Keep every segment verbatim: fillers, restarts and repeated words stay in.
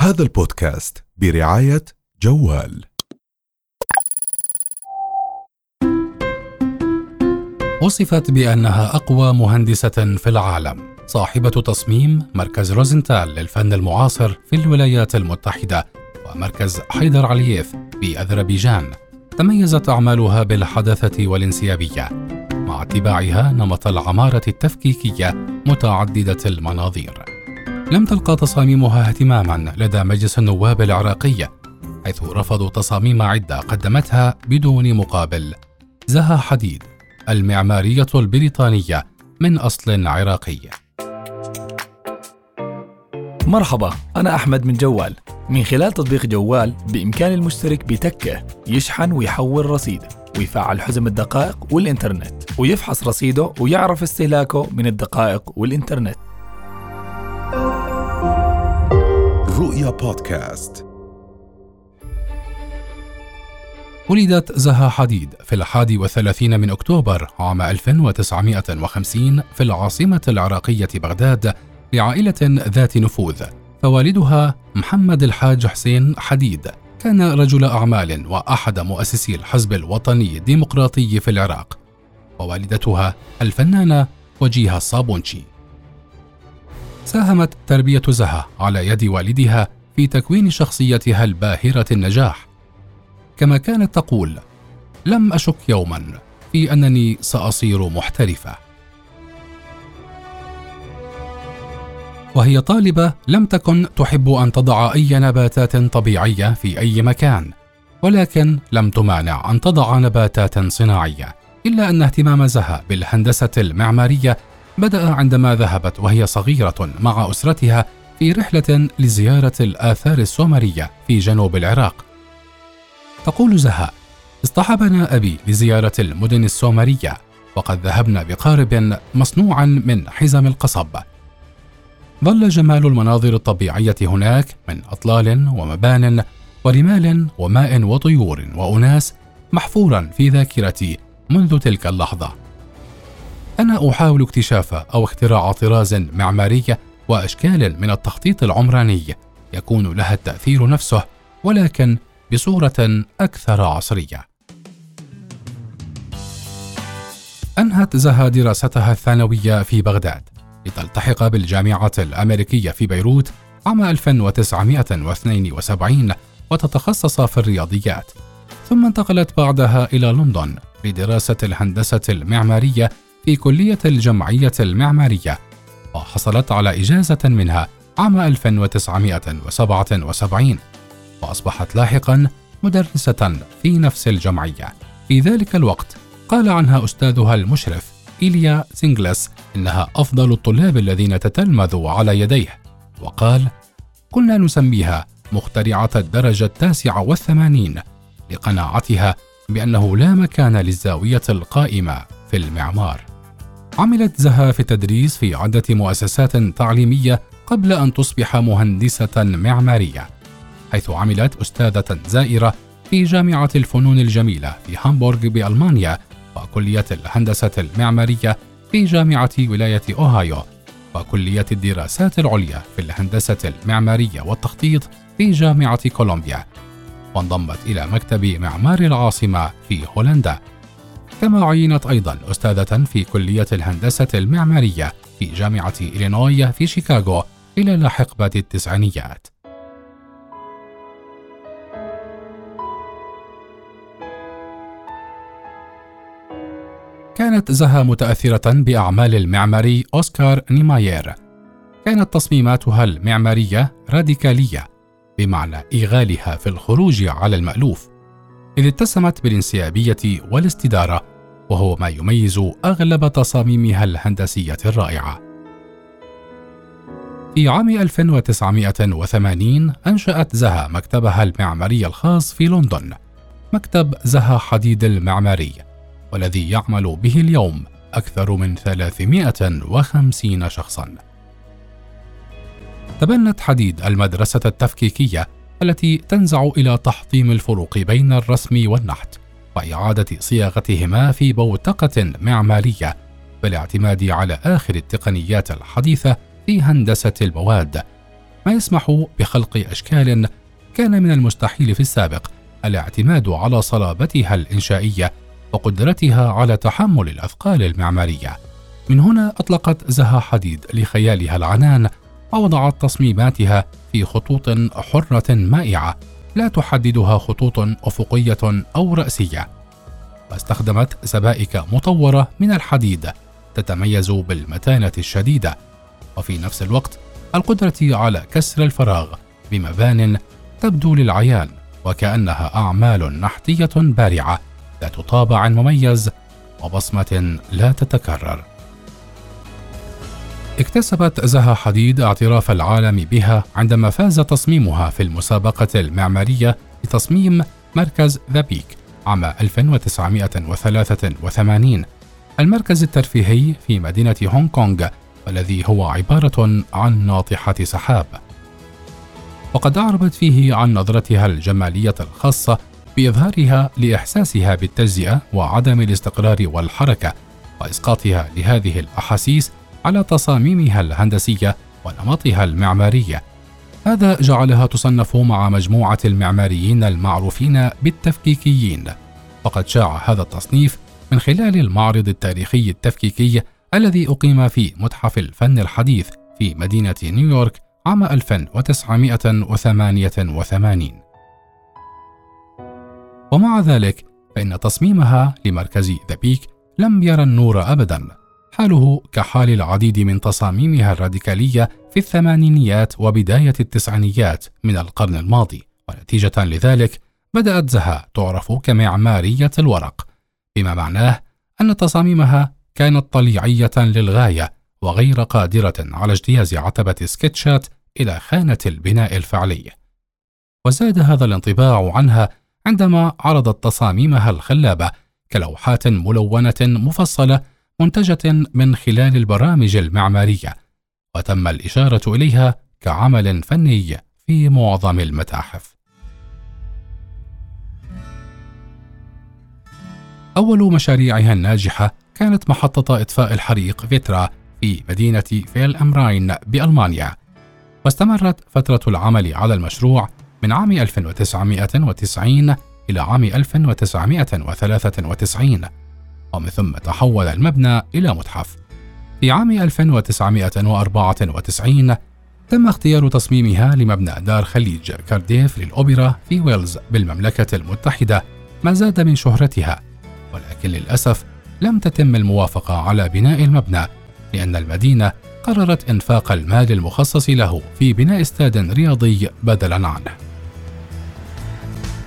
هذا البودكاست برعاية جوال. وصفت بأنها أقوى مهندسة في العالم، صاحبة تصميم مركز روزنتال للفن المعاصر في الولايات المتحدة ومركز حيدر علييف بأذربيجان. تميزت أعمالها بالحداثة والانسيابية مع اتباعها نمط العمارة التفكيكية متعددة المناظير. لم تلقى تصاميمها اهتماماً لدى مجلس النواب العراقي، حيث رفضوا تصاميم عدة قدمتها بدون مقابل. زها حديد، المعمارية البريطانية من أصل عراقي. مرحبا، أنا أحمد من جوال. من خلال تطبيق جوال بإمكان المشترك بتكة يشحن ويحول رصيده ويفعل حزم الدقائق والإنترنت ويفحص رصيده ويعرف استهلاكه من الدقائق والإنترنت. رؤيا بودكاست. ولدت زها حديد في الحادي والثلاثين من أكتوبر عام ألف وتسعمائة وخمسين في العاصمة العراقية بغداد لعائلة ذات نفوذ. فوالدها محمد الحاج حسين حديد كان رجل أعمال وأحد مؤسسي الحزب الوطني الديمقراطي في العراق، ووالدتها الفنانة وجيهة الصابونشي. ساهمت تربية زها على يد والدها في تكوين شخصيتها الباهرة النجاح، كما كانت تقول: لم أشك يوما في أنني سأصير محترفة. وهي طالبة لم تكن تحب أن تضع أي نباتات طبيعية في أي مكان، ولكن لم تمانع أن تضع نباتات صناعية. إلا أن اهتمام زها بالهندسة المعمارية بدأ عندما ذهبت وهي صغيرة مع أسرتها في رحلة لزيارة الآثار السومرية في جنوب العراق. تقول زها: اصطحبنا أبي لزيارة المدن السومرية، وقد ذهبنا بقارب مصنوعا من حزم القصب. ظل جمال المناظر الطبيعية هناك من أطلال ومبان ورمال وماء وطيور وأناس محفورا في ذاكرتي منذ تلك اللحظة. أنا أحاول اكتشاف أو اختراع طراز معماري وأشكال من التخطيط العمراني يكون لها التأثير نفسه، ولكن بصورة أكثر عصرية. أنهت زها دراستها الثانوية في بغداد لتلتحق بالجامعة الأمريكية في بيروت عام ألف وتسعمائة واثنين وسبعين وتتخصص في الرياضيات، ثم انتقلت بعدها إلى لندن لدراسة الهندسة المعمارية في كلية الجمعية المعمارية، وحصلت على إجازة منها عام ألف وتسعمائة وسبعة وسبعين، وأصبحت لاحقاً مدرسة في نفس الجمعية. في ذلك الوقت قال عنها أستاذها المشرف إيليا زينغلس إنها أفضل الطلاب الذين تتلمذوا على يديه، وقال: كنا نسميها مخترعة الدرجة التاسعة والثمانين لقناعتها بأنه لا مكان للزاوية القائمة في المعمار. عملت زها في التدريس في عدة مؤسسات تعليمية قبل أن تصبح مهندسة معمارية، حيث عملت أستاذة زائرة في جامعة الفنون الجميلة في هامبورغ بألمانيا، وكلية الهندسة المعمارية في جامعة ولاية أوهايو، وكلية الدراسات العليا في الهندسة المعمارية والتخطيط في جامعة كولومبيا، وانضمت إلى مكتب معمار العاصمة في هولندا. كما عينت أيضا أستاذة في كلية الهندسة المعمارية في جامعة إلينوي في شيكاغو خلال حقبة التسعينيات. كانت زها متأثرة بأعمال المعماري أوسكار نيماير. كانت تصميماتها المعمارية راديكالية، بمعنى إيغالها في الخروج على المألوف، إذ اتسمت بالانسيابية والاستدارة، وهو ما يميز أغلب تصاميمها الهندسية الرائعة. في عام ألف وتسعمائة وثمانين أنشأت زها مكتبها المعماري الخاص في لندن، مكتب زها حديد المعماري، والذي يعمل به اليوم أكثر من ثلاثمائة وخمسين شخصاً. تبنت حديد المدرسة التفكيكية التي تنزع إلى تحطيم الفروق بين الرسم والنحت وإعادة صياغتهما في بوتقة معمارية بالاعتماد على آخر التقنيات الحديثة في هندسة المواد، ما يسمح بخلق أشكال كان من المستحيل في السابق الاعتماد على صلابتها الإنشائية وقدرتها على تحمل الأثقال المعمارية. من هنا أطلقت زها حديد لخيالها العنان ووضعت تصميماتها في خطوط حرة مائعة لا تحددها خطوط أفقية أو رأسية، واستخدمت سبائك مطورة من الحديد تتميز بالمتانة الشديدة وفي نفس الوقت القدرة على كسر الفراغ بمبان تبدو للعيان وكأنها أعمال نحتية بارعة ذات طابع مميز وبصمة لا تتكرر. اكتسبت زها حديد اعتراف العالم بها عندما فاز تصميمها في المسابقة المعمارية لتصميم مركز ذا بيك عام ألف وتسعمائة وثلاثة وثمانين، المركز الترفيهي في مدينة هونغ كونغ والذي هو عبارة عن ناطحة سحاب، وقد أعربت فيه عن نظرتها الجمالية الخاصة بإظهارها لإحساسها بالتجزئة وعدم الاستقرار والحركة وإسقاطها لهذه الأحاسيس على تصاميمها الهندسية ونمطها المعمارية. هذا جعلها تصنف مع مجموعة المعماريين المعروفين بالتفكيكيين، وقد شاع هذا التصنيف من خلال المعرض التاريخي التفكيكي الذي أقيم في متحف الفن الحديث في مدينة نيويورك عام ألف وتسعمائة وثمانية وثمانين. ومع ذلك فإن تصميمها لمركز ذا بيك لم يرى النور أبداً، حاله كحال العديد من تصاميمها الراديكالية في الثمانينيات وبداية التسعينيات من القرن الماضي، ونتيجة لذلك بدأت زها تعرف كمعمارية الورق، بما معناه أن تصاميمها كانت طليعية للغاية وغير قادرة على اجتياز عتبة سكتشات إلى خانة البناء الفعلي. وزاد هذا الانطباع عنها عندما عرضت تصاميمها الخلابة كلوحات ملونة مفصلة منتجة من خلال البرامج المعمارية، وتم الإشارة إليها كعمل فني في معظم المتاحف. أول مشاريعها الناجحة كانت محطة إطفاء الحريق فيترا في مدينة فيل أم راين بألمانيا، واستمرت فترة العمل على المشروع من عام ألف وتسعمائة وتسعين إلى عام ألف وتسعمائة وثلاثة وتسعين، ومن ثم تحول المبنى إلى متحف. في عام ألف وتسعمائة وأربعة وتسعين تم اختيار تصميمها لمبنى دار خليج كارديف للأوبرا في ويلز بالمملكة المتحدة ما زاد من شهرتها، ولكن للأسف لم تتم الموافقة على بناء المبنى لأن المدينة قررت إنفاق المال المخصص له في بناء استاد رياضي بدلاً عنه.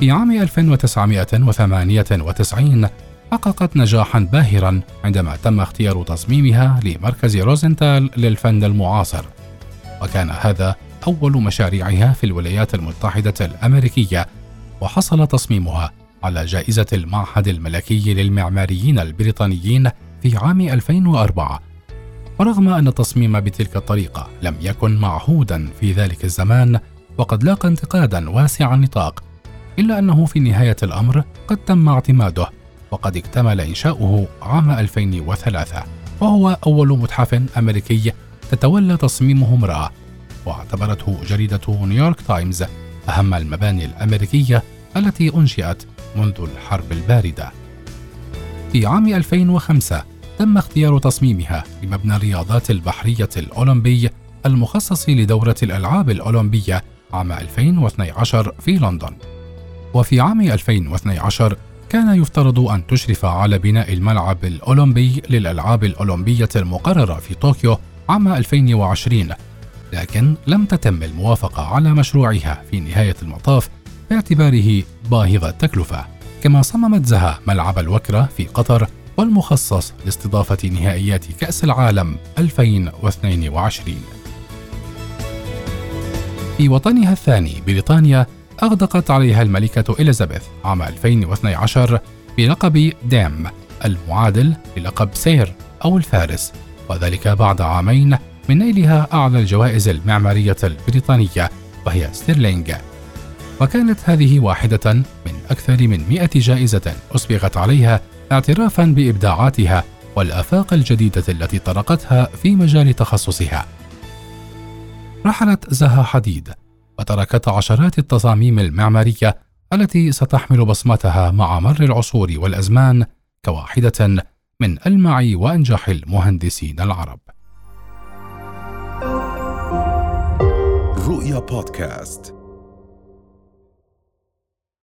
في عام ألف وتسعمائة وثمانية وتسعين حققت نجاحاً باهراً عندما تم اختيار تصميمها لمركز روزنتال للفن المعاصر، وكان هذا أول مشاريعها في الولايات المتحدة الأمريكية، وحصل تصميمها على جائزة المعهد الملكي للمعماريين البريطانيين في عام ألفين وأربعة. ورغم أن التصميم بتلك الطريقة لم يكن معهوداً في ذلك الزمان وقد لاقى انتقاداً واسع النطاق، إلا أنه في نهاية الأمر قد تم اعتماده وقد اكتمل إنشاؤه عام ألفين وثلاثة، وهو أول متحف أمريكي تتولى تصميمه امرأة، واعتبرته جريدة نيويورك تايمز أهم المباني الأمريكية التي أنشئت منذ الحرب الباردة. في عام ألفين وخمسة تم اختيار تصميمها لمبنى الرياضات البحرية الأولمبي المخصص لدورة الألعاب الأولمبية عام ألفين واثني عشر في لندن. وفي عام ألفين واثني عشر كان يفترض أن تشرف على بناء الملعب الأولمبي للألعاب الأولمبية المقررة في طوكيو عام ألفين وعشرين، لكن لم تتم الموافقة على مشروعها في نهاية المطاف باعتباره باهظ التكلفة. كما صممت زها ملعب الوكرة في قطر والمخصص لاستضافة نهائيات كأس العالم ألفين واثنين وعشرين. في وطنها الثاني بريطانيا أغدقت عليها الملكة إليزابيث عام ألفين واثني عشر بلقب دام المعادل للقب سير أو الفارس، وذلك بعد عامين من نيلها أعلى الجوائز المعمارية البريطانية وهي ستيرلينغ، وكانت هذه واحدة من أكثر من مئة جائزة أسبغت عليها اعترافاً بإبداعاتها والآفاق الجديدة التي طرقتها في مجال تخصصها. رحلت زها حديد وتركت عشرات التصاميم المعمارية التي ستحمل بصمتها مع مر العصور والأزمان كواحدة من ألمع وأنجح المهندسين العرب. رؤيا بودكاست.